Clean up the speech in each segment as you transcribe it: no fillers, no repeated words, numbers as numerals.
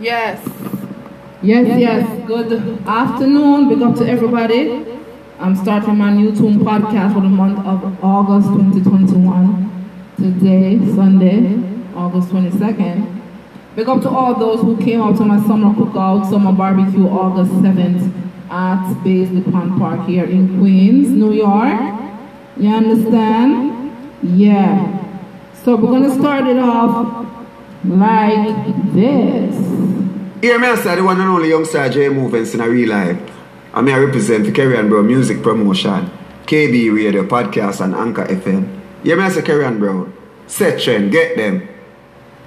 Yes. Good afternoon. Big up to everybody. I'm starting my new tune podcast for the month of August 2021. Today, Sunday, August 22nd. Big up to all those who came out to my summer cookout, summer barbecue, August 7th at Bailey's Pond Park here in Queens, New York. You understand? Yeah. So we're going to start it off like this. Here, me say the one and only youngster J-Movement in a real life. And I represent the Kerry Ann Brown Music Promotion, KB Radio Podcast and Anchor FM. Here, me say Kerry Ann Brown. Set trend, get them.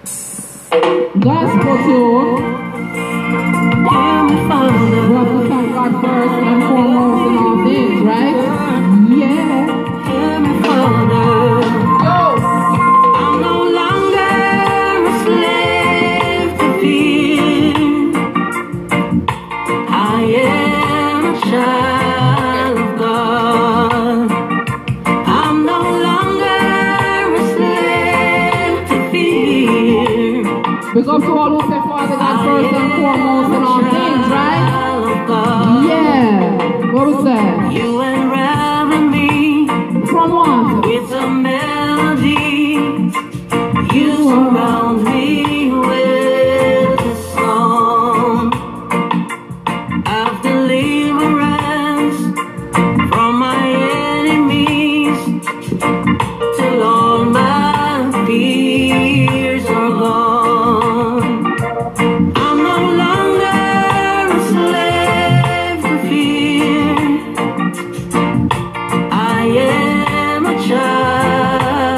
Gospel tune. Damn the Father. Well, we thank God first and foremost in all things, right? Yeah. Because to all who say Father God first and foremost in all things, right? Yeah. What was that? You unravel me from one with a melody. You surround me with a song of deliverance from my enemies till all my fears are gone. I am a child of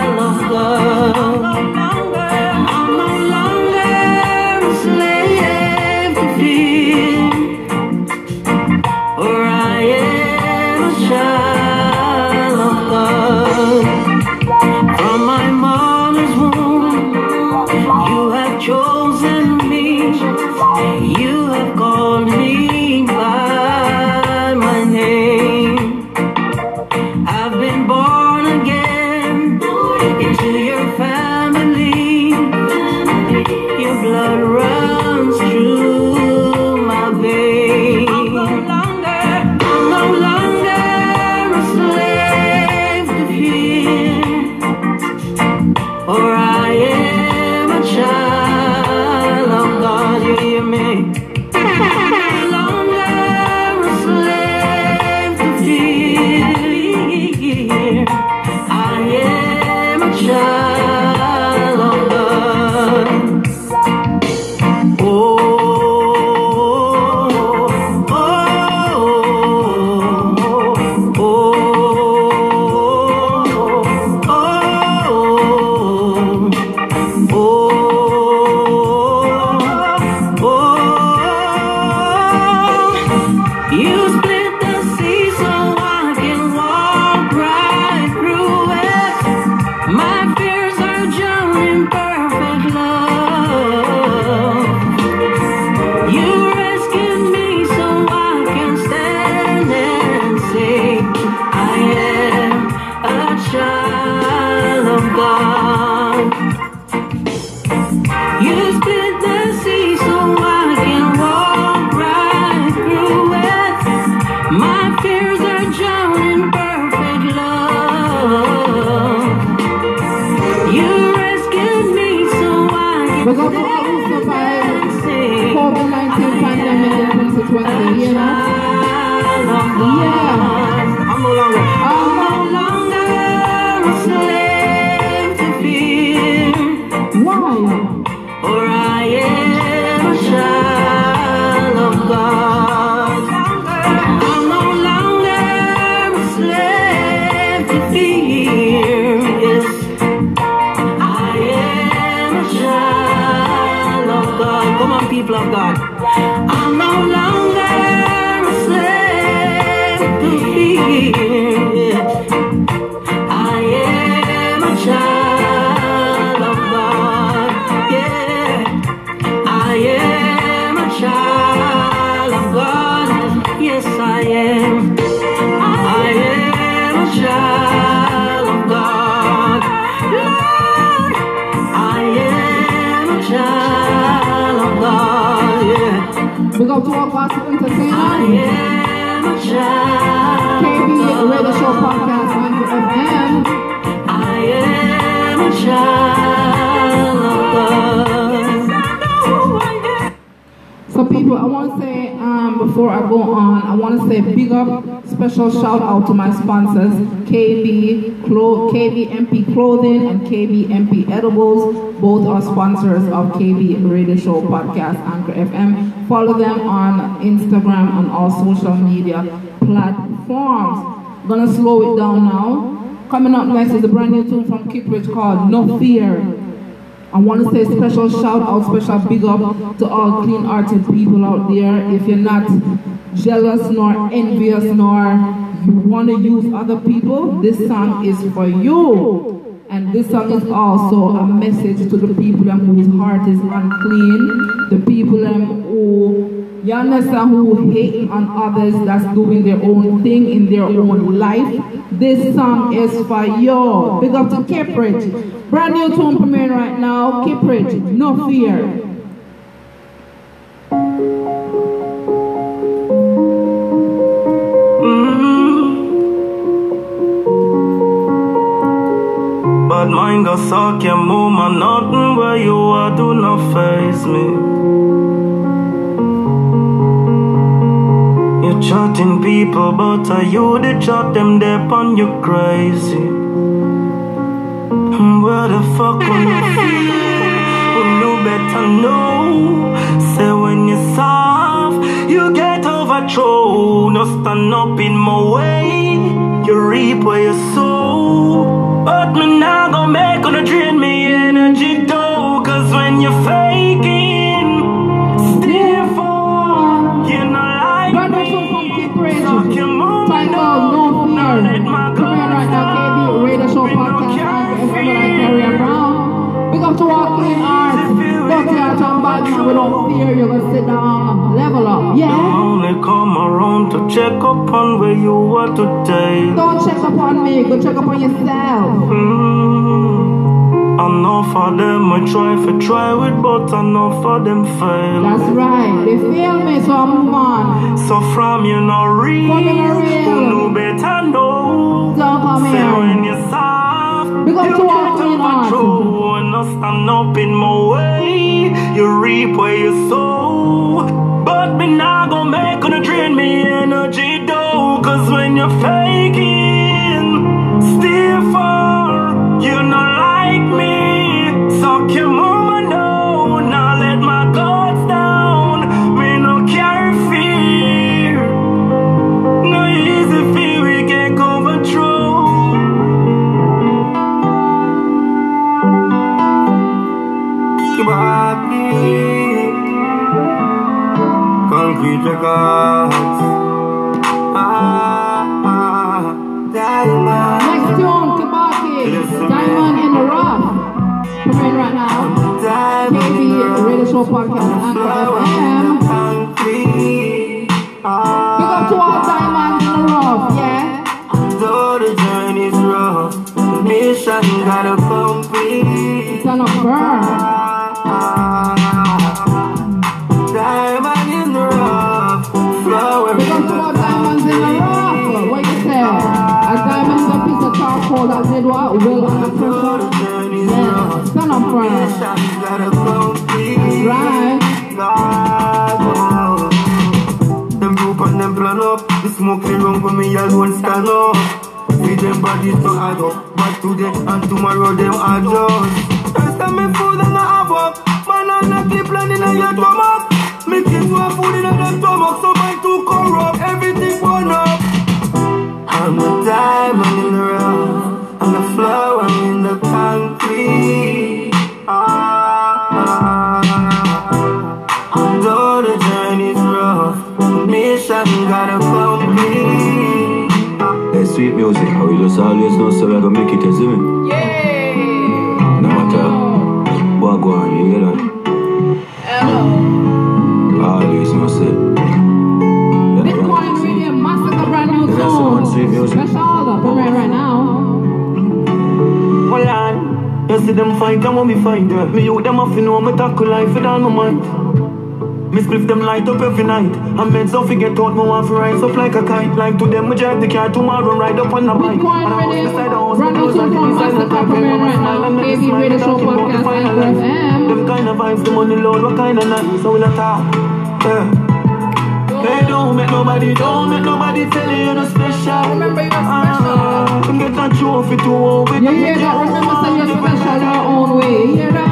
God. We're going to do our gospel entertainment. I am a child. KB Radio Show Podcast on Anchor FM. I am a child. So people, I want to say, before I go on, I want to say big up, special shout out to my sponsors, KB Clo, KB MP Clothing and KB MP Edibles. Both are sponsors of KB Radio Show Podcast, Anchor FM. Follow them on Instagram and all social media platforms. Gonna slow it down now. Coming up next is a brand new tune from Kiprich called No Fear. I want to say special shout out, special big up to all clean-hearted people out there. If you're not jealous nor envious nor you want to use other people, this song is for you. And this song is also a message to the people whose heart is unclean, the people who, you understand, who hate on others, that's doing their own thing in their own life. This song is for you. Big up to Kiprich. Brand new tune premiering right now, Kiprich, No Fear. Bad mind go suck your move, man. Nothing where you are, do not face me. You're chatting people, but are you the chat them there on you crazy? Where the fuck will you feel? Well, you better know. Say when you're soft, you get overthrown. No stand up in my way. You reap where you sow. But me now gon' make gonna drain me energy though. Cause when you're faking, still fall. You know like me. Suck your mom, no fear. Kerry Ann Brown. Big up to our clean arts. Don't care about bad. We don't fear. You're gonna sit down, level up. Yeah. Don't only come around to check up on where you are today. Don't check up on me. Go check up on yourself. I know for them I try it, but I know for them fail. That's right. They fail me, so I move on. So from you no real, who knew better know. Don't come here. Say when you're sad. You get overthrown and I stand up in my way. You reap where you sow. But me not gon' make gonna drain me energy though. Cause when you're faking, still fall. You not like me. Suck your mama now. Now let my guards down. Me no carry fear. No easy fear, we get overthrown. Concrete records. Diamond. Next tune, Kabaki Diamond in the Rough. Playing right now. KB Radio Show Podcast on Anchor FM. Big up to all Diamond in the Rough, yeah. Though the journey's rough, the mission gotta complete. It's on a burn. Diamond in the rough, flower in the rough. Diamonds in the rough, what you say? A diamond is a piece of charcoal that did what? Will on the pressure. Yeah, stand up for it. That's right. Them group and them plan up. The smoke they run for me alone stand up. See them bodies don't add up. But today and tomorrow them adjust. First time me food and I have up. Man, I'm not keep planning on your stomach. Me keep my food in them stomach. So my too corrupt, everything gone up. I'm a diamond in the rough. I'm a flower in the concrete. Although the journey's rough, mission gotta complete. Hey, sweet music, how you just always know, so I gonna make it as even. Yeah. Wagwan, you hear that? Always must say. This one is really a massacre brand new tune. Special right now. Hold on, you see them fight, and when we fight, me you them off, you know, me tackle life, it all no matter. Me spliff them light up every night. And meds don't forget out, me want to rise up like a kite. Like to them, we drive the car tomorrow, ride up on the bike. And I was beside the house, and I was like, baby, ready to show podcast, Anchor FM. Them kind of vibes, the money load, what kind of night? So we'll attack, yeah. Hey, don't make nobody tell you you're not special. Remember you're special. Get that trophy to all with you. Yeah, that remember that you're special your own way. Yeah, that I'm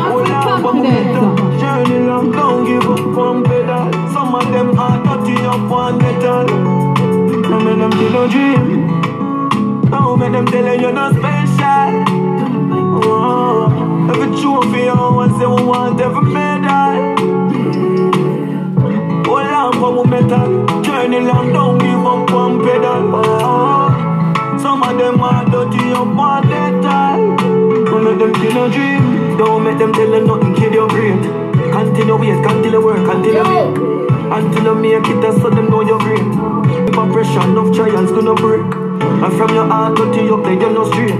confident. Journey long, don't give up one pedal. Some of them are dirty up one metal. Don't make them tell you dream. Don't make them tell you you're not special. Oh, every trophy I want, they want every medal. Metal, turning long, don't give up one pedal. Oh, some of them are dirty up one metal. None of them kill a dream. Don't make them tell you nothing, kill your brain. Continue wait, continue work, continue wait. Until you make it, that's so them know you're great. If a pressure, enough trials gonna break. And from your heart, dirty up like you're not straight. I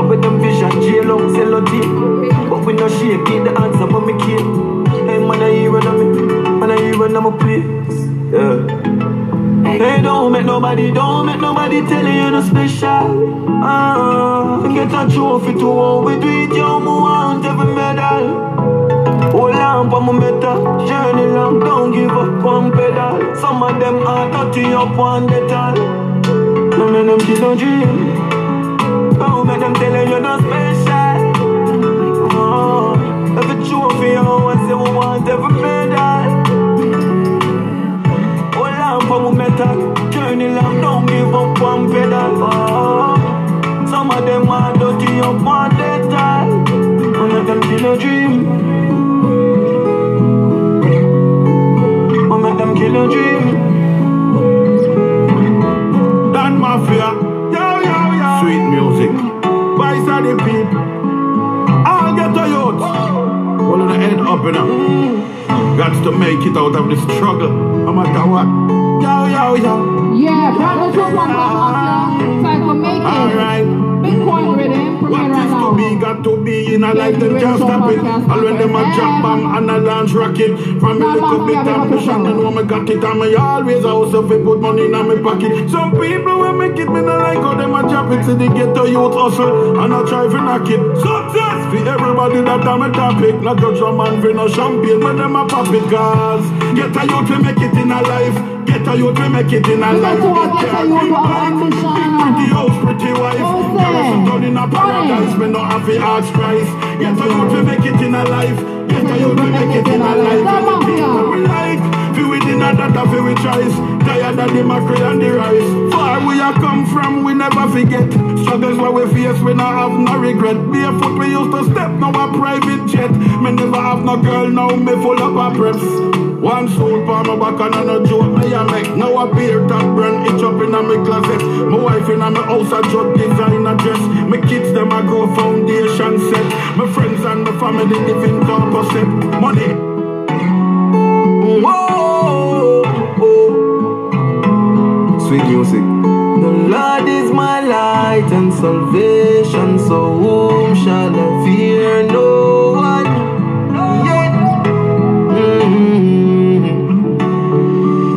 with them vision, jail out, sell out tape. But we no shake, get the answer for me kid. Hey man, I hear it on me, man I hear it on my place. Yeah. Hey, don't make nobody tell you you're not special. Get a trophy to all we do it, yo, we want every medal. Oh, lamp on my metal, journey long, don't give up one pedal. Some of them are dirty up one metal. None of them kids don't dream. Oh, make them tell you you're not special. Oh, every trophy I want, they want every medal. Oh, lamp on my metal, journey lamp, don't give up one pedal. Oh, some of them are dirty up one detail. None of them kill a dream. Oh, make them kill a dream. Dan Mafia. Sweet music. Vice of the people. I'll get a yacht. One of the end up and up. Got to make it out of the struggle. No matter what. Yo, yo, yo. Yeah, brother, just one more. Like we're making. Alright. Bitcoin rhythm. What right is now. To be, got to be in a life that can't stop it. I'll when them a jump bomb and a dance rocking. From me little bit of push and know me got it. And me always house if I put money in my pocket. Some people will make it, me no like how them a jump it. See the ghetto youth hustle and I try to knock it. Success for everybody that I'm a topic. Not judge a man for no champagne, but them a pop it. Cause ghetto youth will make it in a life. Get a youth, we make it in a life. Get a green bike, pretty house, pretty wife. Garrison down in a paradise, we not have to ask Christ. Get a youth, we make it in a life. Get a youth, we make it in a life. Anything that we like, feel it in a that of every choice. Tired of the mackerel and the rice. Far we have come from, we never forget. Struggles what we face, we not have no regret. Barefoot we used to step, now a private jet. Me never have no girl, now me full up a preps. One soul for my back and I no joke I make. Now a beer that burn itch up in my closet. My wife in my house a drug designer dress. My kids them a grow foundation set. My friends and my family living composite. Money. Whoa, oh. Sweet music. The Lord is my light and salvation, so whom shall I fear? No one.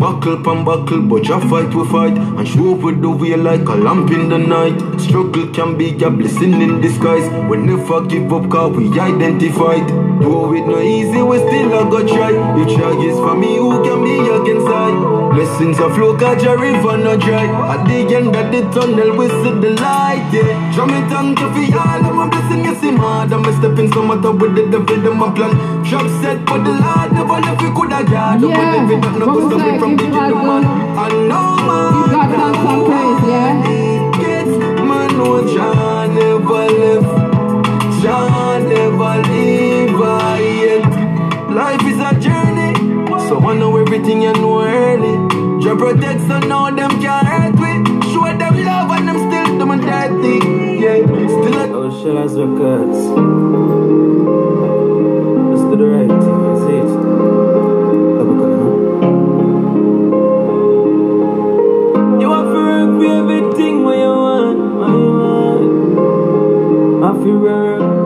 Buckle and buckle, but you fight we fight. And show up with the way like a lamp in the night. Struggle can be a blessing in disguise. We never give up cause we identified. Though it no easy, we still a go try. You try is for me, who can be against I? Blessings a flow cause your river no dry. At the end of the tunnel we see the light, yeah. Drum it on to for y'all, I'm a blessing you see mad. I'm a step in some matter with the devil, them a plan. Job set for the Lord, never left we could a guard. Yeah, what was like if you got done some place, yeah? Gets, man, no, Jah never left. Jah never leave I yet. Life is a journey, so I know everything you know early. Jah protects and now them can't hurt me. Show them love and them still doing that thing, yeah. Still a Ocean's Records. Let's do the right thing, I say it.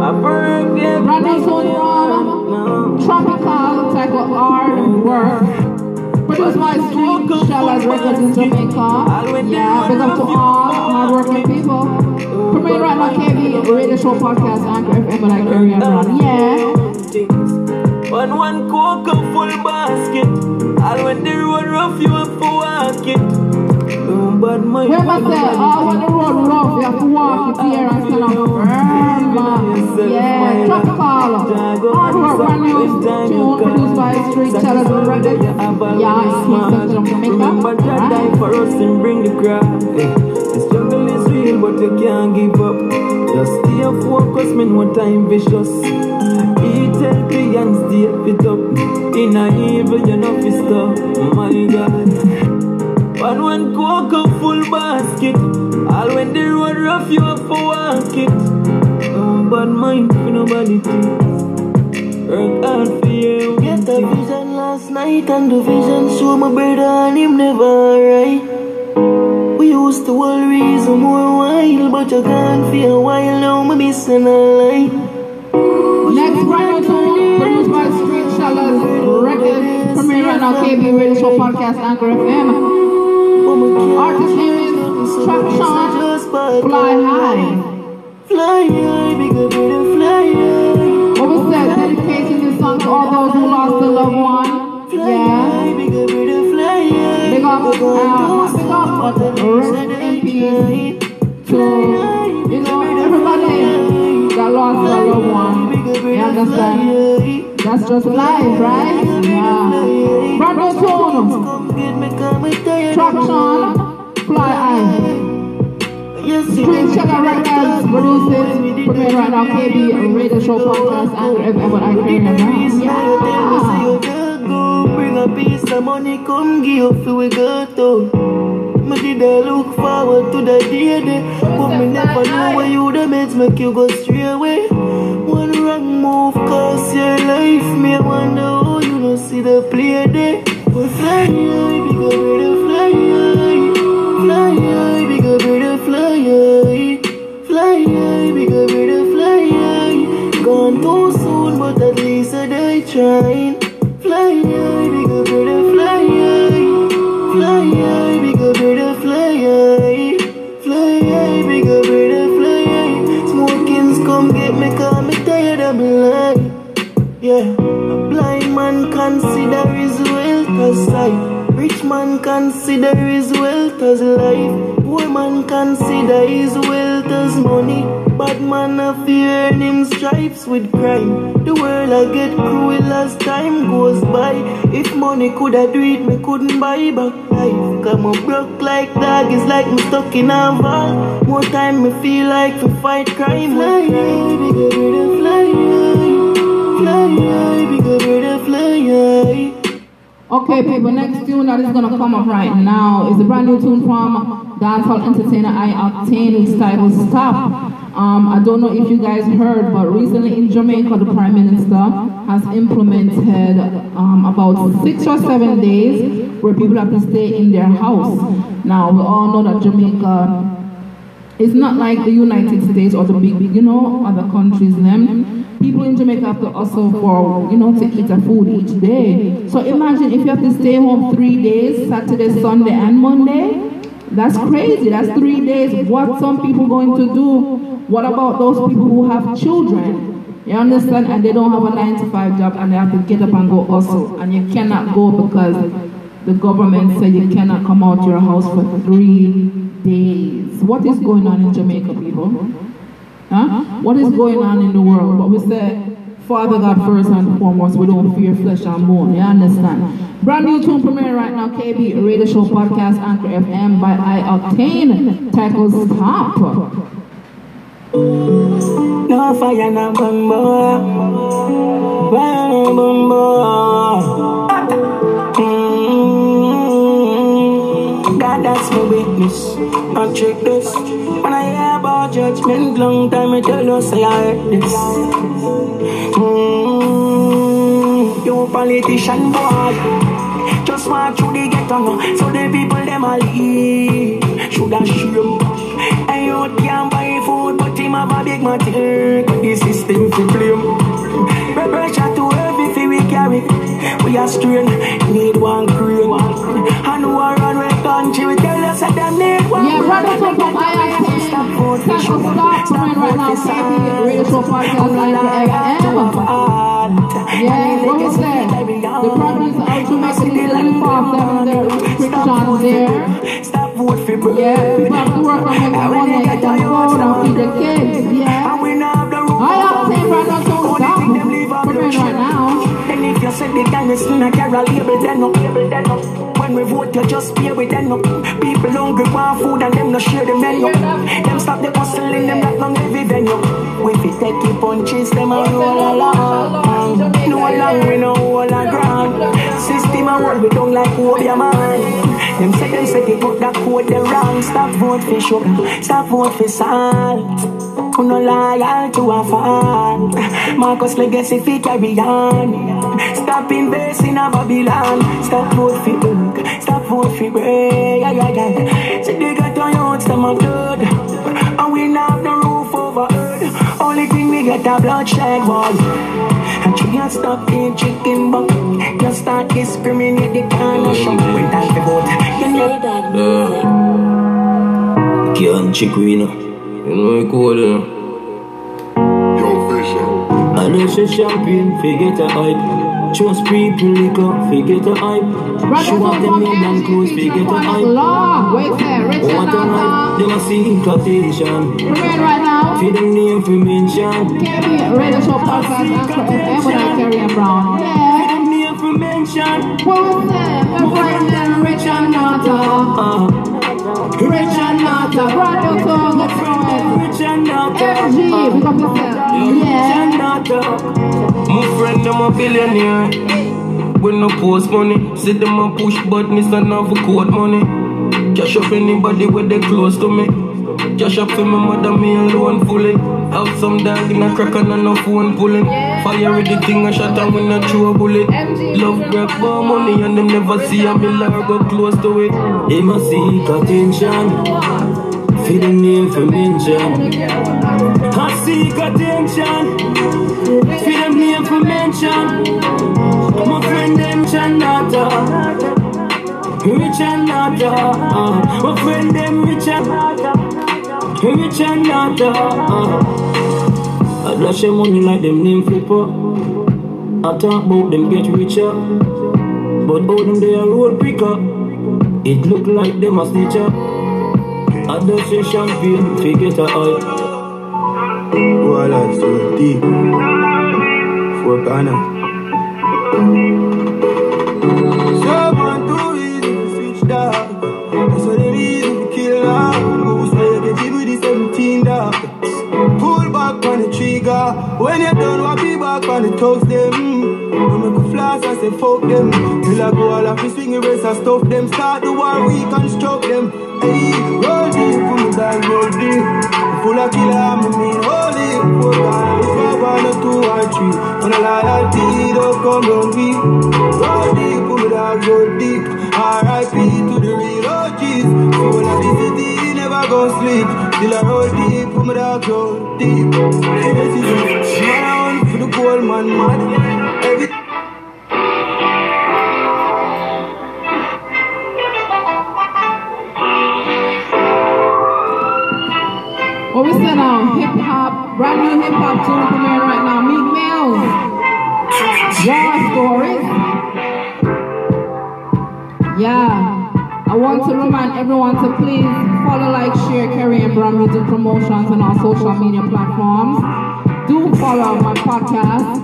I work, yeah. Tropical, for hard work. Produced by Smoke Shellers Records in Jamaica. Yeah, big up to all hard-working people. Premiering right now, KB Radio Show Podcast, Anchor FM, by Kerry Ann Brown. Yeah. On one coke, a full basket. All when the road rough, you have to walk it. Remember, say, when the road rough, you have to walk it here and stand up firm, man. Yeah, tropical. Hard work, brand new tune produced by Street Tellers and Records. Yeah, it's my section of Jamaica. Remember, God died for us and bring the crowd. The struggle is real, but you can't give up. Just stay focused, man, no time vicious. Eat healthy and stay fit up. In a evil, you're not pissed off. My God. But one coke a full basket. All when the road rough, you have to walk it. No bad mind for nobody to work hard for you. Get a vision last night and the vision show my brother and him never right. We used to all reason more while, but you can't feel a while now, me missing a light. Next round two, produced by Street Shellers Records, premiering right now, KB Radio Show Podcast, Anchor FM. Artist name is Traction, Fly High. Fly high, big up and fly high. What was that? Dedicating this song to all those who lost a loved one. Yeah. Big up and fly high. Big up to, you know, everybody that lost a loved one. You understand? That's just life, right? Yeah. Brand new tune. Traction, Fly Eye. Yes, Street Checker Records produces, premiering right now, KB Radio Show Podcast, Anchor FM, with I-Octane. Bring a piece of money, come give you a girl. Me did I look forward to the day, but me never know where you the mates make you go straight away. One wrong move costs your life, me wonder how you don't see the play there. But fly high, big up and fly high. Fly high, big up and fly high. Fly high, big up and fly high. Gone too soon, but at least I died trying. Fly high, big up and fly high. Fly high, big up and fly high. Fly high, big up and fly high. Smoking's come get me, cause me tired of my life. Yeah, a blind man consider his way. Rich man consider his wealth as life. Poor man consider his wealth as money. Bad man a fear and him stripes with crime. The world I get cruel as time goes by. If money coulda do it, me couldn't buy back life. Come on, broke like dog, it's like me stuck in a van. More time me feel like we fight crime. Fly high, bigger bird, fly high. Fly high, bigger bird, fly high. Okay, people, next tune that is going to come up right now is a brand new tune from dancehall entertainer I-Octane. It's titled Stop. I don't know if you guys heard, but recently in Jamaica, the Prime Minister has implemented about 6 or 7 days where people have to stay in their house. Now, we all know that Jamaica is not like the United States or the big, you know, other countries, them. People in Jamaica have to hustle for, you know, to eat a food each day. So imagine if you have to stay home 3 days, Saturday, Sunday, and Monday. That's crazy. That's 3 days. What some people going to do? What about those people who have children? You understand? And they don't have a 9-to-5 job and they have to get up and go hustle. And you cannot go because the government said you cannot come out your house for 3 days. What is going on in Jamaica, people? Huh? What is going on in the world? But we say, Father God first and foremost, we don't fear flesh and bone. You understand? Brand new tune premiere right now, KB Radio Show Podcast, Anchor FM, by I-Octane, titled Stop. No fire, no bumbo. Fire, no bumbo. God, that's my witness. Don't trick this. When I hear about judgment, long time I tell you, say I heard this. You politician boy, just want you to get on, so the people them all eat. Should I shoot you? And you can't buy food, but him have a big matter. This system to blame. Pressure to everything we carry. we are strain. Need one green. And war on the country, we tell us that they need one. Yeah, brother, talk about I-Octane. Stop right now, KB Radio Show Podcast, I-Octane. Yeah, what was that? The programs are out to make the little farm there, restrictions there. Stop vote for bread. Yeah, we have to work on making money and food and feed the kids, yeah. I-Octane brother, so stop preparing right now. If you said the kind of skin, I carry a label, then up. When we vote, you just pay with them up. People hungry want food and them no share the menu. Them stop the hustling, them got long heavy venue. We fit take punches, them a roll along. No long, we no all a grand. System a world, we don't like what your man. Them say, they put that code, them wrong. Stop vote for sugar, stop vote for salt. Who no loyal to a fan. Marcus legacy fi carry on. Stop investing in a Babylon. Stop vote fi work, stop vote fi break. See they got on your own stomach blood. And we now have no roof over earth. Only thing we get a bloodshed wall. And you can't stop the chicken buck. Just start discriminate the kind of shop. We time to vote. You know that music. Can't check we know. You know you cool, you know. Yo, Fisher. I know she's champagne, forget her hype. Trust people, liquor, forget her hype. She want them in and close, forget her hype. Wait there, Richard Nata. They must seek attention. Prepare right now. Feed them the information. KB Radio Show Podcast, Anchor FM, with Kerry Ann Brown. Yeah. Feed them the information. What's that? My friend them, Richard Nata. Richard Nata, brother, come Richard Nata, my friend, I'm a billionaire. With no post money, see them a push buttons and have a court money. Cash up anybody where they close to me. Cash up for my mother, me alone fully. Have some dog in a crack and no phone pulling. Fire with the thing I shot and we not throw a bullet. Love grab for money and them never see a miller go close to it. They must seek attention. Feeding the information. I seek attention. Feeding the information. My friend them Chanata. Rich and Nata. My friend them Rich and Nata. Rich and Nata. I flash them money like them name flipper. I talk about them get richer. But all them they are road picker. It look like them a snitcher. I don't say champagne, forget her all. Boy, life's so deep. Work on her. Someone too easy to switch down. That's why the reason to kill her. Who's playing the with the 17 dog? Pull back on the trigger. When you done, I'll be back on the toast them. When I go flash, I say fuck them. Till I go all off the swing race, I stuff them. Start the war, we construct them. Roll deep, full of time, roll deep. Full of killer, I'm in me, holy. Four times, one or two or three. When I lie like this, don't come down deep. Roll deep, full of time, roll deep. R.I.P. to the real OGs. Full of this city, never go sleep. Till I roll deep, full of time, roll deep. This is it, man, I want for the gold, man, mad. Every we said hip-hop, brand new hip-hop tune premiering right now, Meek Mills, Raw Stories. Yeah, I want to remind everyone to please follow, like, share, Kerry Ann Brown Music Promotions on our social media platforms. Do follow my podcast,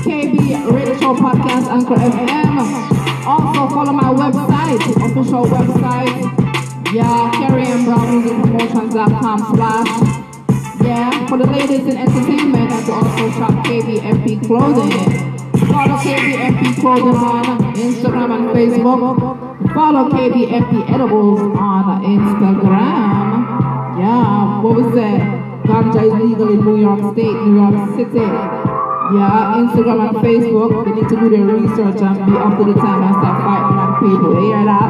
KB Radio Show Podcast, Anchor FM. Also follow my website, official website. Yeah, Kerry Ann Brown Music Promotions.com/. Yeah, for the latest in entertainment, and to also shop KB MP Clothing. Follow KB MP Clothing on Instagram and Facebook. Follow KB MP Edibles on Instagram. Yeah, what was that? Ganja is legal in New York State, New York City. Yeah, Instagram and Facebook. They need to do their research and be up to the time and start fighting black people. Hear that?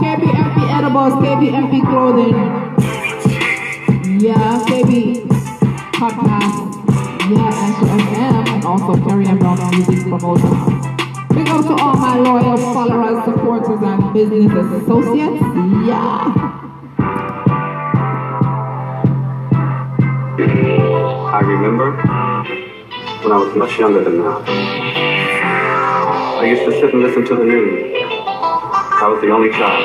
KB MP Edibles, KB MP Clothing. Yeah, KB Podcast. Yeah, Anchor FM, and also Kerry Ann Brown Music Promotion. Big up to all my loyal followers, supporters, and business associates. Yeah. I remember when I was much younger than now. I used to sit and listen to the news. I was the only child.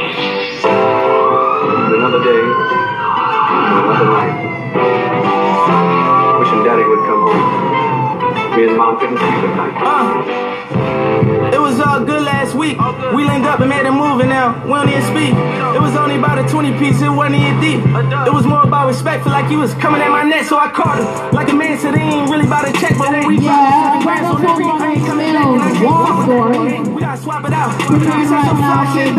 Another day, another night, wishing Daddy would come home. Me and Mom couldn't sleep at night. It was all good last week. We linked up and made a movie now. We don't even speak. It was only about a 20-piece. It wasn't even deep. It was more about respect. Feel like he was coming at my neck, so I caught him. Like a man said, he ain't really about to check. But when we fight, I ain't coming back. We gotta swap it out. We right now, I can't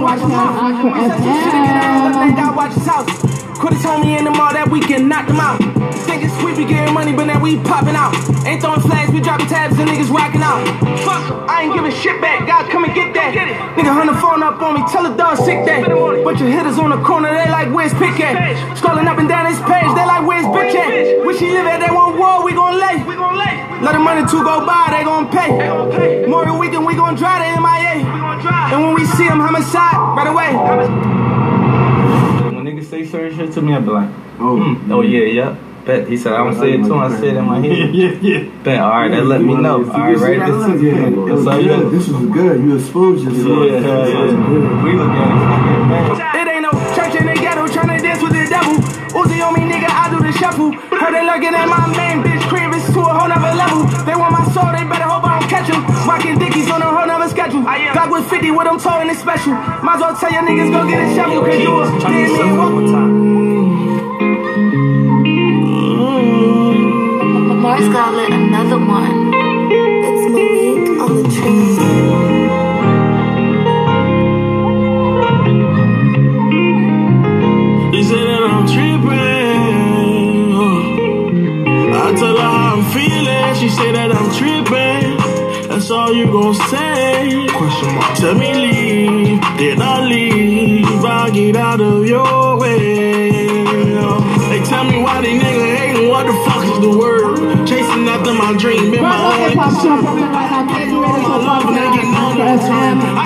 watching Anchor FM. I watch his house. Quit told me in the mall that we can knock them out. Think it's sweet, we getting money, but now we popping out. Ain't throwing flags, we dropping tabs and niggas rocking out. Fuck, I ain't giving shit back, God come and get that. Nigga hung the phone up on me, tell the dog sick that. Bunch of hitters on the corner, they like where's pick at. Scrolling up and down this page, they like where's bitch at. When she live at that one wall, we gon' lay. Let the money to go by, they gon' pay. More than weekend, we gon' drive the MIA. And when we see them, homicide, right away. Niggas say certain shit to me, I be like, oh yeah, yep. Bet. He said, I don't say it to him, I say it in my head. Yeah. Bet, alright, then let me know. Alright, right? This was good. You exposed yourself. Yeah. We look at it ain't no church in the ghetto trying to dance with the devil. Uzi on me, nigga, I do the shuffle. Heard they looking at my man, bitch, crib is to a whole nother level. They want my soul, they better hope I don't catch him. Rockin' dickies on a whole nother schedule. Glock with 50 with them towing it's special. Might as well tell your niggas go get a shovel. Cause you a dead man one time. Mars got lit, another one. It's Malik on the train. She say that I'm tripping. That's all you gon' say. Question mark. Tell me leave, then I leave. I get out of your way. They tell me why they nigga hating. What the fuck is the word? Chasing after my dream in my own. I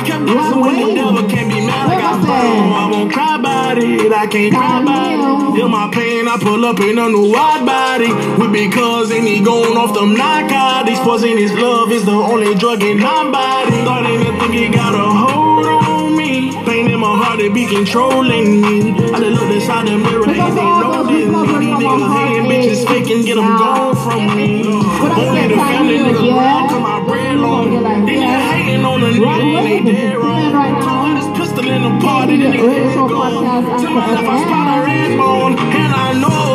kept pressing when the devil can't be mad. I got phone. I won't cry about it. I can't cry about it. In my pain, I pull up in a new wide body. With big cuz and he going off them narcotics. Poison his love is the only drug in my body. Starting to think he got a hold on me. Pain in my heart, it be controlling me. I just look inside the mirror, they ain't noticing me. These niggas hating, bitches faking, get them gone from me. Only the family niggas wrong, cause my bread long. They niggas hating on the nigga, and they dead wrong. In the party, the head gone. To my left, I spot a red bone, and I know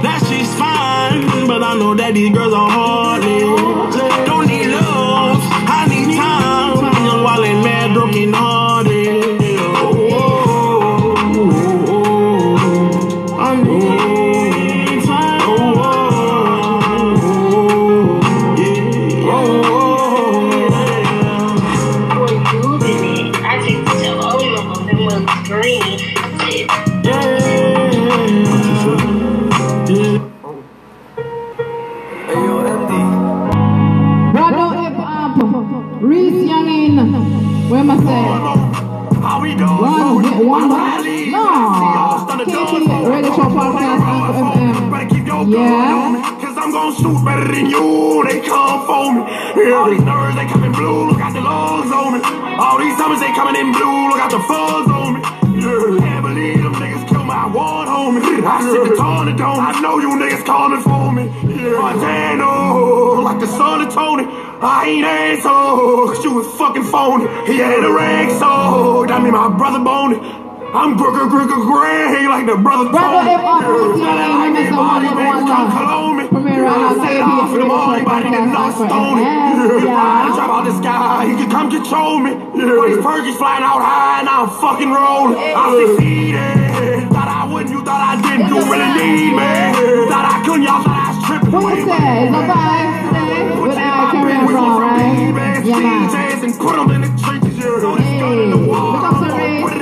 that she's fine, but I know that these girls are hardly. Don't need love, I need time. Young wallet, mad, broken hearted. All these nerves, they coming blue, look at the lungs on me. All these summers, they coming in blue, look at the fuzz on me. Can't believe them niggas kill my one homie. I sit the tornado, I know you niggas calling for me. Montano, like the son of Tony. I ain't asshole, cause you was fucking phony. He had a rag, so that mean my brother bony. I'm gray, like the brother Tony. I need body, man, don't call me. I said off in the morning, but he didn't knock stone. I drop out the sky, he can come control me. But his perky's flying out high, and I'm fucking rolling. I succeeded. Thought I wouldn't, you thought I didn't. You really need me. Thought I couldn't, y'all thought I was tripping. What is that? It's not by with our camera roll, right? Yeah, man. And put them in the trenches, you know, this gun in the wall. Put it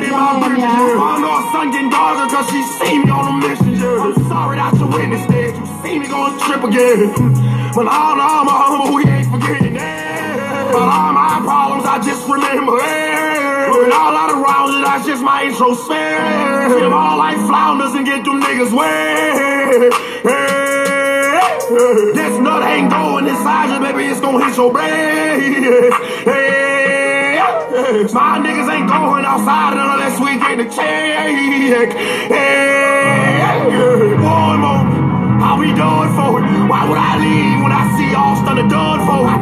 in my britches, you know. I know her son getting darker, cause she seen me on the mission, you know. I'm sorry that you witnessed it. See me gon' trip again. But all my humble, we ain't forgetting that. But all my problems That's just my introspective. All I flounders and get them niggas wet. Hey. This nut ain't going inside you, baby. It's gonna hit your brain. Hey. My niggas ain't going outside unless we get the check. Hey. One more. How we done for it? Why would I leave when I see all stunner done for it?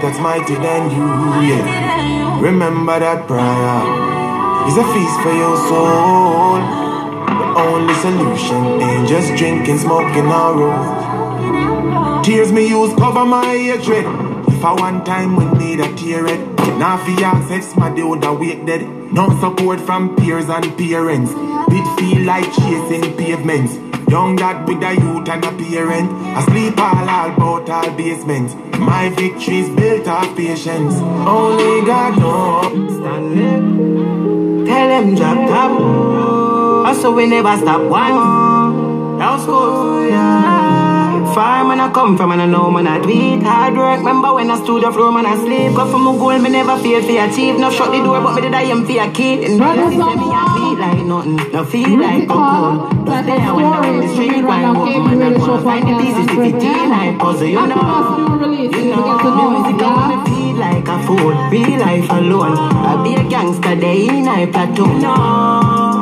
That's mighty than you, yeah. Remember that prayer is a feast for your soul. The only solution ain't just drinking, smoking, or roll. Tears me use cover my hatred. If For one time we made a tear it. Now for access my day would awake dead. No support from peers and parents. It feel like chasing pavements. Young dad with a youth and a parent. I sleep all about all basements. My victory's built off patience. Only God knows. Stanley, tell them drop top. Also we never stop once. That was cool, yeah. Far man I come from and I know man I do it hard work. Remember when I stood the floor man I sleep. Got for my goal me never fail for achieve. Now shut the door but me did I am for a kid. And like nothing, no feel like cocoa. But then I went down the street, why I walk my man, I find the pieces to the D9 puzzle, you know. You know, music I feel like a fool, be life alone. I be a gangster, they in a platoon. No,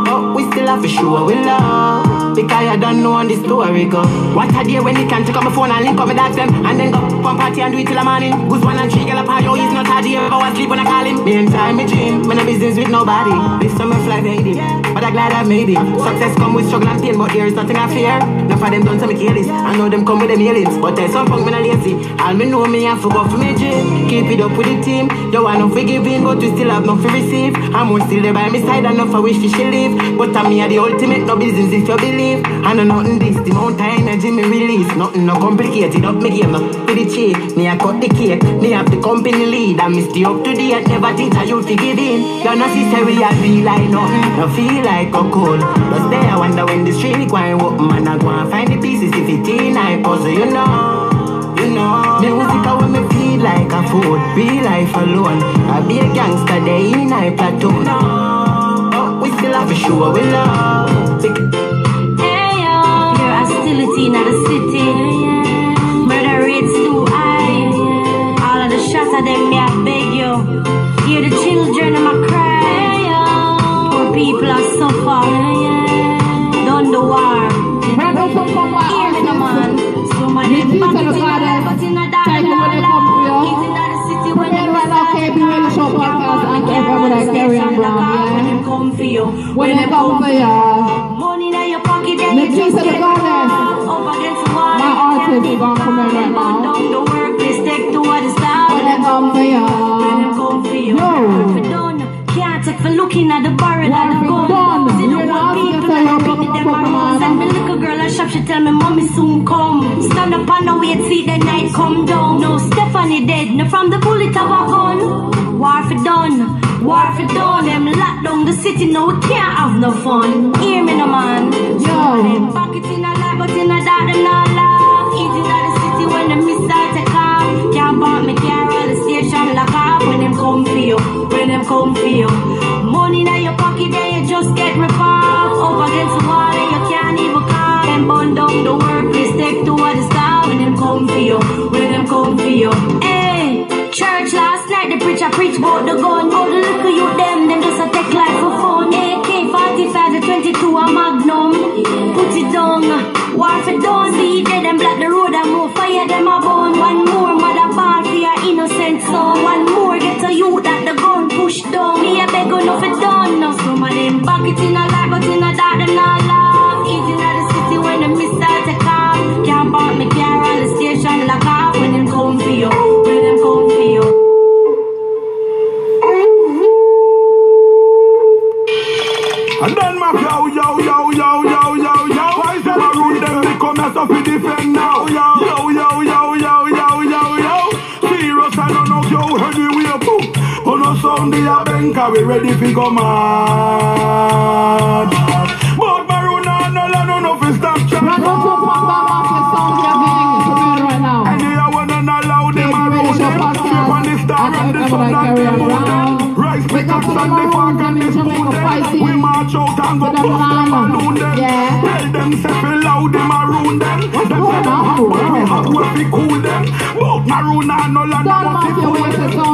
but we still have to show we love. Because I don't know on the story go. What a day when they can take up my phone and link up my dark them. And then go pump party and do it till the morning. Goose one and three girl apart, yo, he's not a day. I was sleep when I call him. Me and time, me dream, when I business with nobody. This time I fly baby, but I glad I made it. Success come with struggle and pain, but there is nothing I fear. Enough of them don't tell me careless. I know them come with them aliens, but there's some punk when I lazy. All me know me and forgot for me dream. Keep it up with the team. Yo, I no forgiving, but we still have no for receive. I'm still there by my side, I know for wish she live. But I'm here the ultimate, no business if you believe. I know nothing this, the amount of energy me release. Nothing no complicated, up me game up to the cheat. Me I cut the cake, me have the company lead. I miss the up to date, never think I you to give in. You're not sister, we I feel like nothing. No feel like a cold. But stay, I wonder when the street going up. Man, I go and find the pieces if it ain't I puzzle, you know. You know, music I when me feel like a fool. Be life alone, I be a gangster, they in I platoon. No, but we still have a show we love. In the city, murder rates too high. All of the shots of them, me I beg you. Hear the children of my cry. Poor people are suffering. Done the war. Hear me, man. So much in the life, but in the dark, it's in the city when they were starting. Kerry Ann Brown. When they come for you, when they come for you, money in your pocket, then you just get it. People gone from there right now. Don't the work, they stick to what is down. When I come for you, when I come for you, when I come for you, can't take for looking at the barrel and the gold. You know what people are doing to them around. And my little girl at shop, she tell me, mommy soon come. Stand up and no wait, see the night come down. No, Stephanie dead, no from the bullet of a gun. War for done, war for done. Them lock down the city, no, we can't have no fun. Hear me no man. Yo, back it in a life, but in a dark, them not alive. When them come for you, money in your pocket, then you just get reformed. Up against the wall, and you can't even call. Them burn down the workplace, take to what is down. When them come for you, when them come for you. Hey, church last night, the preacher preached about the gun. Oh, the look of you, them just a take life for fun. AK-45, the 22, a magnum. Put it down, war for done. See, them block the road and move fire, them a burn. One more mother ball for your innocent son. One more get a youth that the gun push down. Me a beg on off it done. Now some of them back it in a life, but in a dark and all love. It's in the city when the missile take off. Can't park me car on the station like off. When them come for you, when them come for you. And then my yo yo yo yo yo yo yo. Why is that rude them become a soft defend now? Yo yo yo yo yo yo yo yo. Serious I don't know yo anyway boom. On a Sunday a banker we ready fi go mad. But Maroon and all I don't know fi stop chat. Right now. And they are one and allow them a road them. Keep on the star and the sun and the moon. Rice pickaxe and the fork and the spoon them. We march out and go bust them and loot them. Tell them say fi loud them a ruin them. Them say them hot but we hot we fi cool them. But Maroon and all I know fi fool them.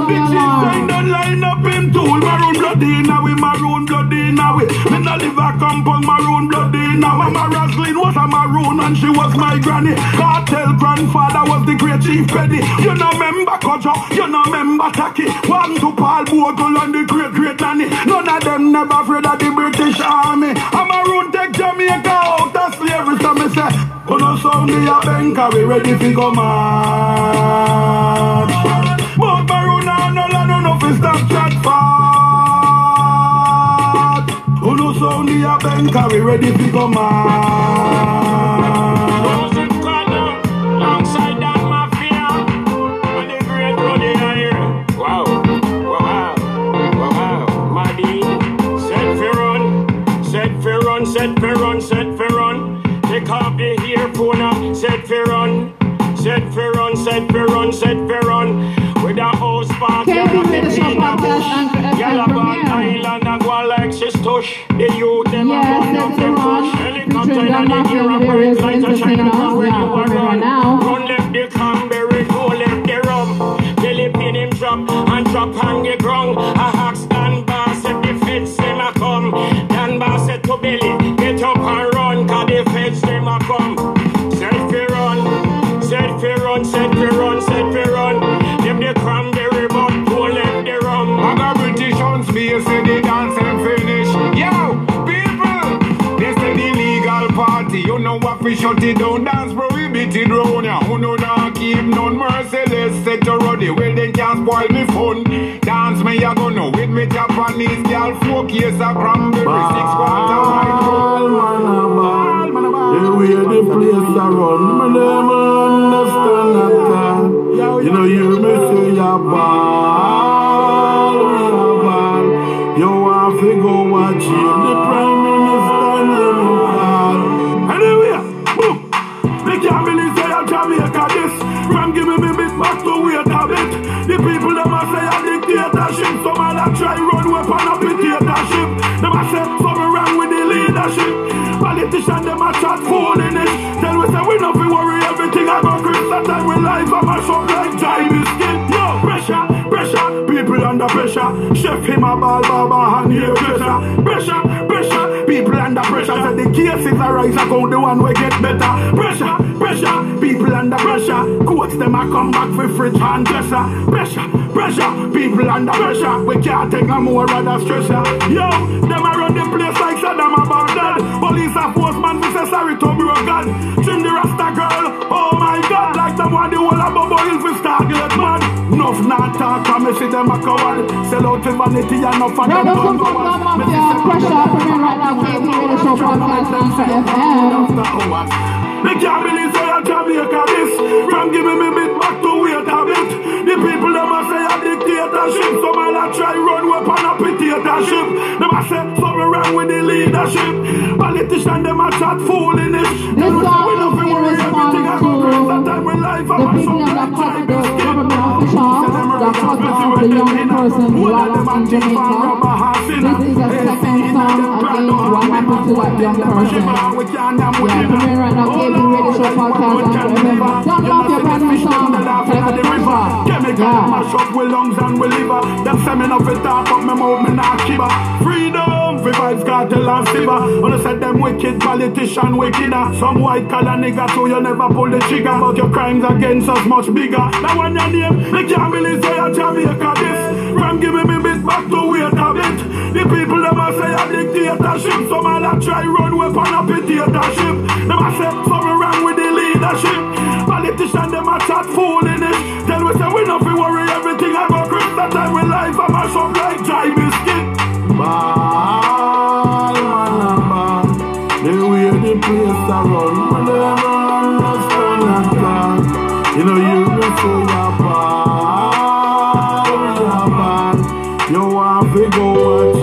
Bitches say them line up him tool. Maroon bloody now we, Maroon bloody now we. Me no live a compound, Maroon bloody now. Mama Roslyn was a Maroon and she was my granny. Cartel grandfather was the great Chief Petty. You no member Kojo, you no member Taki. One to Paul Bogle and the great great nanny. None of them never afraid of the British army. I'm a Maroon take Jamaica out of slavery. So me say, gonna sound me a banker, we ready fi go mad. Mount Barona, no land enough to stop chat fat. Who knows how near Ben carry ready to come out. Those in Connor, alongside that mafia, and the great brother here. Wow, wow, wow, wow. Maddy, set for run, set for run, set for run, set for run. Take off the earphone up, set for run. Set for run, set for run, set for run. With a house park, you're not the king of bush. Galaban Island, I go like she's tush. The youth, them a run up them bush. Helicopter in the air, and where it's light and shine. Because when you a run, run left the cranberry, go left the rum. Philippine him drop on the ground. A hack stand bar, set the feds, them a come. Dan bar set to belly, get up and run. Cause the feds, them a come. Set for run, set for run. Them the cranberry, but don't let the rum. I got British on space, and they dance and finish. Yo, people, this is the legal party. You know what we shut it down, dance prohibited round. Who no not keep none merciless. Set to ruddy, well they can't spoil me fun. Dance me a gonna with me Japanese girl. Focus a cranberry, 6 quarter microphone. The way the place a run, me never understand. You know you may say you're bad, you're bad. You want to go watch him, the Prime Minister, you're bad. Anyway, boom! They can't really say I'm Jamaica this. From giving me bit back to wait a bit. The people them a say a dictatorship. Some of that try run weapon up with dictatorship. Them a say something wrong with the leadership. Politician them a chat foolishness. Then we say we don't be worried. That we life I'm a shop like Jaime skin. Yo, pressure, pressure, people under pressure. Chef him a ball, baba, and here pressure. Pressure, pressure, people under pressure. Said the cases arise, I go the one we get better. Pressure, pressure, people under pressure. Coach them I come back for fridge and dresser. Pressure, pressure, people under pressure. We can't take no more rather stresser. Yo, them I run the place like Saddam about that. Police are force man, we say sorry to me, God. Trim the Rasta girl, oh my God. Someone the whole of Bobo Hill will start get mad. Nuff not talk, I see them a coward. Sell out with vanity and no fun. Don't come back up here, pressure up here right now. Can't hear the show from Anchor FM. They can't really say I'm Jamaica this. From giving me bit back to wait a bit. The people them a say a dictatorship. Some a la try run weapon up with dictatorship. Them a say something wrong with the leadership. Politician them a chat foolishness. They don't say we nothing worry everything I go through. That time we life I'm a shop like time is given. That's what the young person who are lost in Jamaica. This is a second song against what happened to that young person. Yeah, come here right now. Show podcast, don't love your brand song, take a picture. Yeah. Mash up with lungs and with liver. Them semen of it talk up, my mouth, me not keep her. Freedom, Vybz Kartel and Siva. When I said them wicked politician, wickeder. Some white collar nigga, so you never pull the trigger. But your crimes against us much bigger. That one your name, they can't really say a Jamaica this. From giving me bit back to wait a bit. The people them a say a dictatorship. Some a that try run weapon up with dictatorship. Them a say something wrong with the leadership. Politician them a chat foolishness. Then we say we nothing worry everything I go grip. That time we life I'm a shop like dry biscuit. Ball man a ball. The way the place a run, we never understand that plan. You know you be so ya ball, we a ball. You want to go watch it.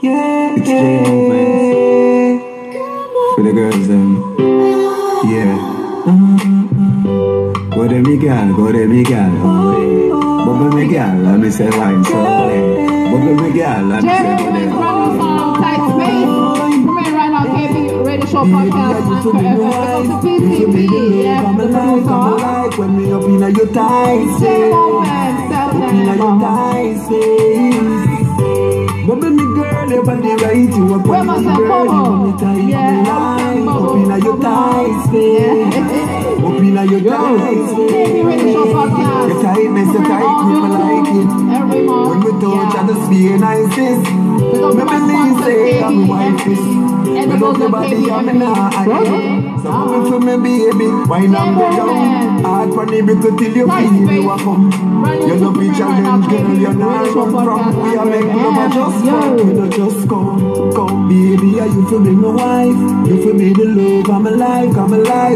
Yeah, it's J-Movement. For the girls, yeah. Go to me gal, bubble me gal, let me say wine so bubble me gal, let me say wine. Come in right now, KB Radio Show podcast, Anchor FM, PCB, yeah, for the producer. When me up in your thighs, bubble me girl, you want the right, you want the girl, you want the time, you want the line. Open your thighs, babe. Open your thighs, babe. Your tightness, your tight, me like it. When we touch, I just feel nice, sis. Me believe, say, I'm a wife, sis. Me love your body, I'm in a high. Someone for me, baby. Why not go down? Hard for the brick till you feel you are come. You're not be challenged, girl. You're not run from. We are making love, just come. We don't just come, come, baby. Are you for me, my wife? You for me, the love. I'm alive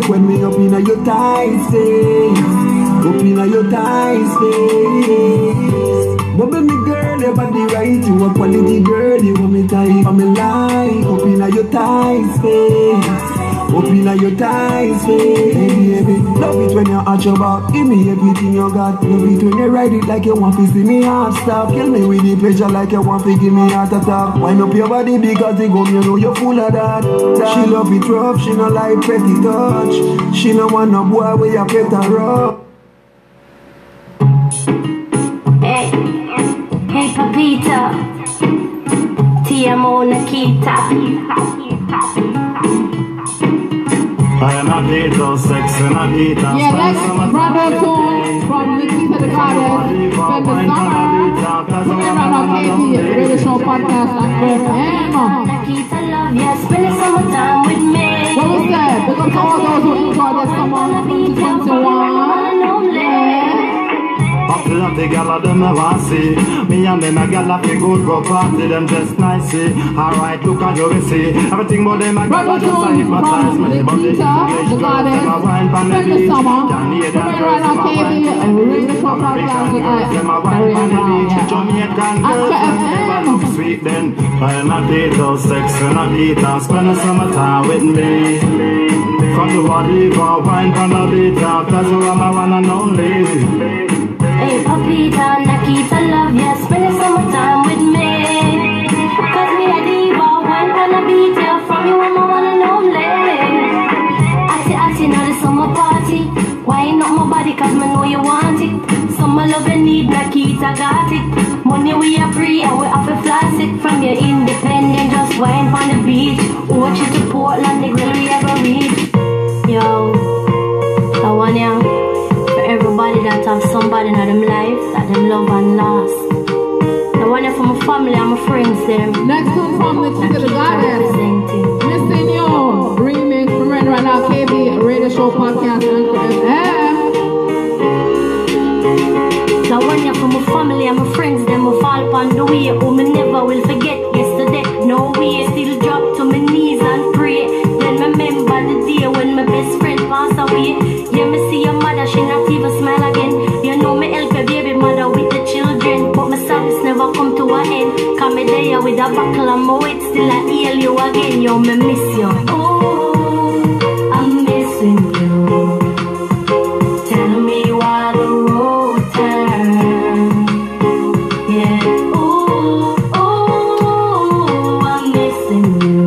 when we up in your tight space. Up in your tight space. Bubble me, girl, your body right. You a quality girl, you want me tight. I'm alive. Up in your tight space. Up in your tight space. Baby, baby, love it when you arch your back. Give me everything you got. Love it when you ride it like you want to see me half stop. Kill me with the pleasure like you want to give me heart attack. Wind up your body because they go, you know you're full of that. She love it rough, she no like petty touch. She no want no boy where you pet her up. Hey Papita, ti amo Nikita. I am a little sex and a little. Yeah, that's Roberto from Nikita the Carter. Spend the summer. We're on KT, radio show podcast. Nikita love, yeah, spend the summertime with me. What was that? Because all those who enjoy the summer 2021. I love the gala, them never see. Me and them a gala, they good go party, them just nicey. Alright, look at your see. Everything but them a gala, just a hypnotize me. But the English girls never wine pan the beach. Can't hear them girls never wine pan the beach. American girls never wine pan the beach. Jamaican girls never look sweet then. I'm a little sex and a little spend the summertime with me. From the river, wine pan the beach. That's where I'm a one and only. Hey Papita, Nikita, love ya, spend the summertime with me. Cause me a diva, one gonna beat ya, from you I'm a one and only. I see now the summer party, wind up my body cause me know you want it. Summer love you need, Nikita got it. Money we are free and we have to flash it. From your independent, just wind on the beach. Watch you to Portland, the grill we ever reach. Yo, I want ya. Everybody that have somebody in them life that them love and lost. The one for my family and my friends them. Next one from the King of the Goddess. Missing you. Remix from right now KB Radio Show Podcast Anchor FM. The one for my family and my friends them will fall upon the way. Oh, me never will forget yesterday. No way, still drop to my knees and pray. Then remember the day when my best friend passed away. Yeah, me see your mother, she not even smile again. You know me help your baby mother with the children. But my service never come to an end. Cause me there with a buckle and my weight still I heal you again. Yo, me miss you. Oh, I'm missing you. Tell me why the road turns. Yeah, oh, I'm missing you.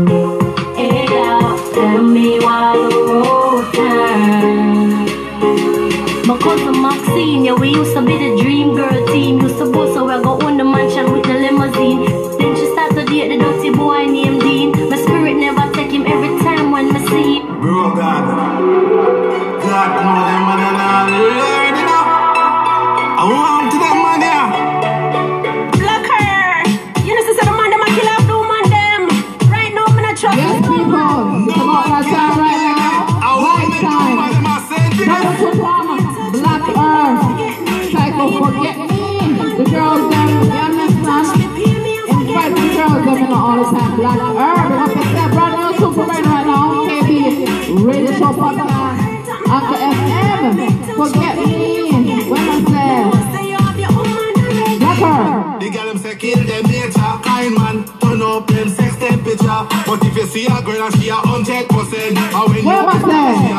Hey, girl, tell me why the road turns. My cousin Maxine, yeah, we used to be the dream girl team. Used to boss so I go on the mansion with the limousine. Then she started to date the dirty boy named Dean. My spirit never take him every time when I see him. Bro, God know them man and I learn it up. I want to them man here. Look her, you know she said the man them a kill off two man them. Right now I'm not trust. Yes people, you come up our time right now. Right time. That was so forget me. The girls that you understand. Invite the girls that you know all the time. Black Herb. I'm going to step right now. Superman right now. KB. Radio Show Podcast. Anchor FM. Forget me. When I say. Black Herb. The girl them say kill them nature. Kind man. Turn up them sex temperature. But if you see a girl and she a 100%. And when you see a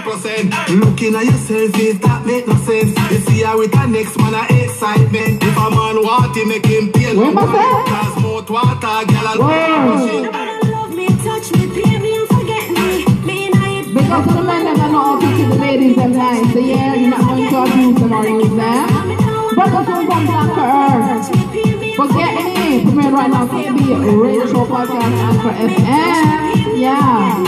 50%. Looking at yourself, is that make no sense? You see her with the next man, a excitement. If a man want to make him pay no more. Cause more water, girl, I'll pay. Nobody love me, touch me, pay me and forget me. Me and I. Because the men never know how to see the ladies and lines. So yeah, you're not going to abuse them or use them. But that's what comes after her. Forget me. Come here right now, KB Radio Show Podcast and for FM. Yeah.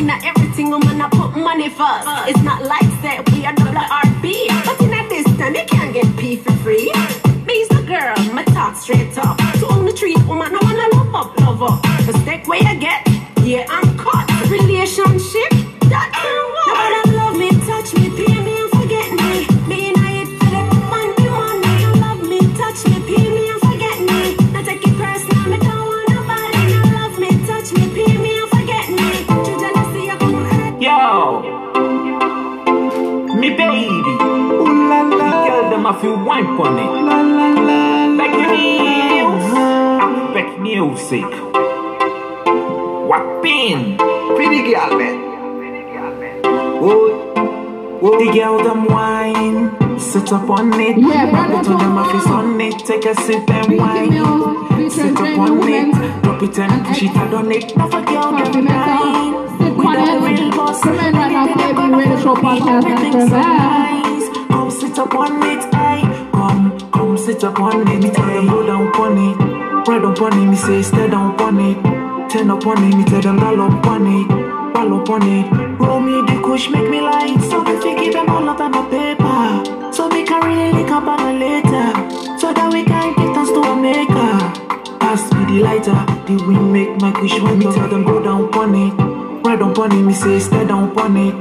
In everything, I'm gonna put money first. It's not like that we are double RB. But in this time, you can't get pee for free. Me's the girl, my talk straight up. So on the treat, woman, I wanna love up. where you get? Yeah, I'm caught. Relationship, that's the one. Nobody love me, touch me, pay me and forget me. Me and I eat for the money. Love me, touch me, pay me and forget me. Not take it personal, me don't want nobody. Love me, touch me, pay me and forget me. To jealousy, I come hurt. Yo, me baby. Ooh la la. Me girl them a few wine for me. Ooh la la la. Back music. Whopping. Pretty girl, man. Oh, oh. The girl them wine. Sit up on it. Yeah, brother. Put them off on it. Take a sip and wine. Sit up on it. Drop it and push it out on it. Not for girl them wine. We don't really boss. Come in right now, baby. We're the show podcast. Everything's nice. Come sit up on it, aye. Come sit up on it. Me tell them go down on it. Ride up on it, me say stay down on it. Turn up on it, me tell them roll up on it. Roll up on it. Roll me the kush, make me light. So if we give them all up on my paper, so we can really lick up on it later, so that we can get us to a maker. Pass me the lighter, the wind make my kush. When me tell them go down on it. Ride up on it, me say stay down on it.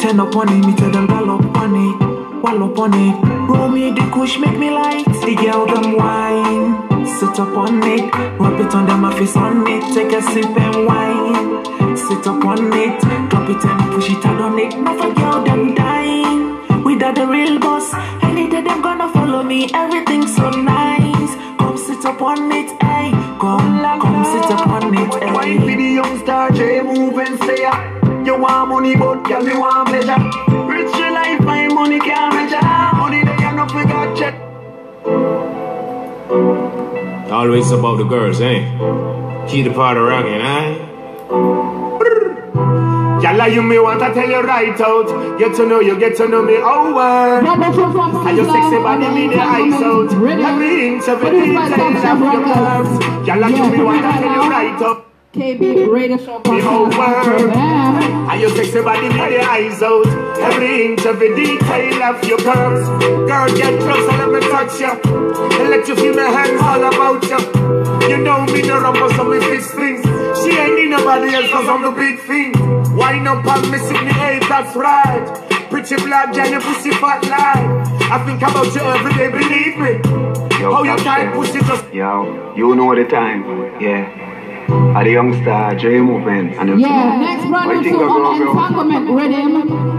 Turn up on it, me tell them roll up on it. Roll up on it. Roll me the kush, make me light. The girl them wine. Sit up on it, rub it on them, my face on it. Take a sip and wine. Sit up on it, drop it and push it out on it. Not for girl them dying. We are the real boss. Any day them gonna follow me. Everything's so nice. Come sit up on it, ay. Come sit up on it, ay. Wine for the young star, J-Movement say ya. You want money, but girl, you want pleasure. Rich your life, my money can't measure. Money they enough, we got check. Always about the girls, eh? She the part of rockin', eh? Yalla, you may want to tell you right out. Get to know me, oh, I just sexy body, me the eyes out. Every inch of it is inside your curves. Yalla, you may want to tell you right out. KB Radio Show podcast. Are you sexy body with the eyes out? Every inch of the detail of your curves. Girl, get close and let me touch you and let you feel my hands all about you. You know me, no rumble, so me fish strings. She ain't need nobody else, cause I'm the big thing. Wine up and miss it, me hey, that's right. Pretty black, Jenny, pussy fat line. I think about you every day, believe me. Yo, how you can't push it just... Yo, you know the time, yeah. At the youngster, J-Movement. Yeah, next round two on Entanglement Rhythm.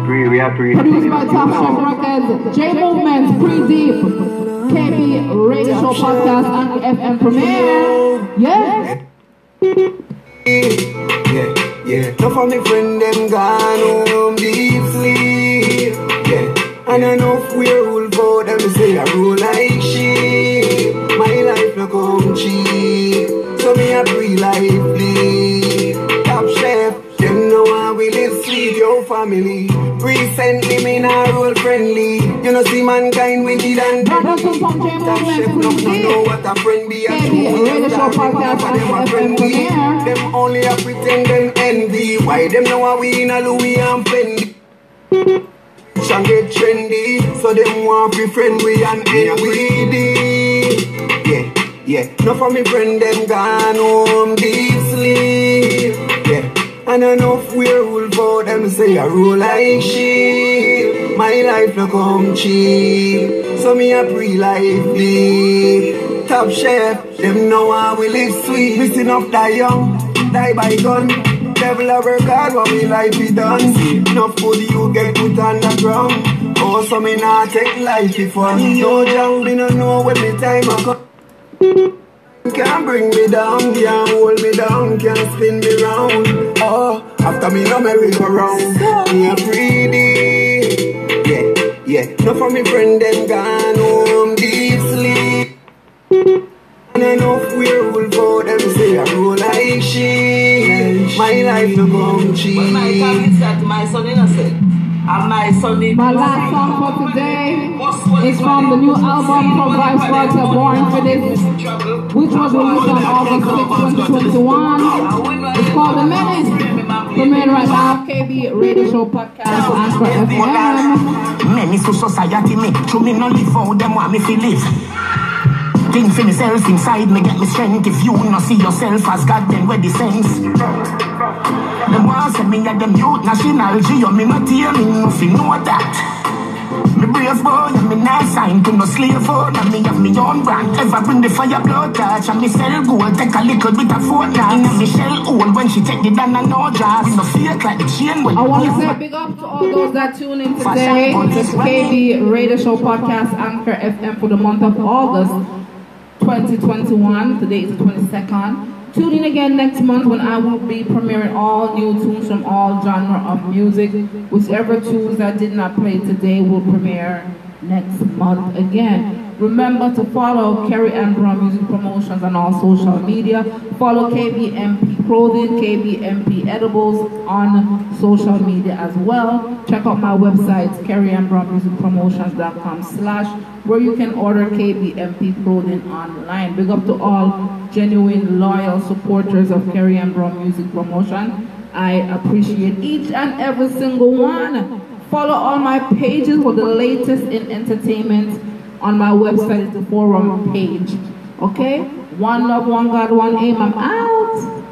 We are produced by Top Shelf Records. J-Movement, Pretty Deep. KB Radio Show Podcast, Anchor FM Premiere. Yes. Yeah. Enough of my friend, them gone home deep sleep. Yeah, and enough we're all for them to say I roll like sheep. My life no come cheap. So me a free life lead. Top chef, them know how we live sweet, your family. Recently, me not roll friendly. You know see mankind wicked and deadly. Top chef, no know what a friend be. And you know them a friend be. Them only a pretend them envy. Why them know how we in a Louis and Fendi? Shall get trendy, so them want be friend we and NWD. Yeah. Yeah, enough of me friend them gone home deep sleep. Yeah, and enough we're all for them say I roll like sheep. My life no come cheap, so me a pre-life deep. Top chef, them know how we live sweet. Missing off die young, die by gun. Devil a record what we life be done. Enough food you get put on the ground. Oh, so me not take life before. No jam, me no know when the time a come. Can't bring me down, can't hold me down, can't spin me round. Oh, after me no merry go round. Me a pretty, yeah. No for me friend them gone home deep sleep. And enough we're all for them say I roll like shit. My life no come cheap. But my comments that my son innocent. And my last song for today is from the new album from Vybz Kartel, Born for This, which was released on August 6, 2021. It's called The Menace. The man right now, KB Radio Show Podcast, Anchor FM. Menace to society, me. True, me no live for them, want me to live. thing for yourself. Inside me get me strength. If you not see yourself as God, then where the sense? Them walls and me at them youth national geo. Me not hear me nothing, know that. Me brave boy and me not sign to no slave phone. And me have me own brand. Ever bring the fire blood touch. And me sell gold, take a little bit of phone. And me shell old when she take it down and no jazz. We no fake like the chain when I want to say big up to all those that tune in today. This KB Radio Show Podcast Anchor FM for the month of August 2021. Today is the 22nd. Tune in again next month when I will be premiering all new tunes from all genre of music. Whichever tunes I did not play today will premiere next month again. Remember to follow Kerry Ann Brown Music Promotions on all social media. Follow KB MP Clothing, KB MP Edibles on social media as well. Check out my website, kerryannbrownmusicpromotions.com/ where you can order KB MP Clothing online. Big up to all genuine, loyal supporters of Kerry Ann Brown Music Promotion. I appreciate each and every single one. Follow all my pages for the latest in entertainment on my website, the forum page. Okay? One love, one God, one aim. I'm out.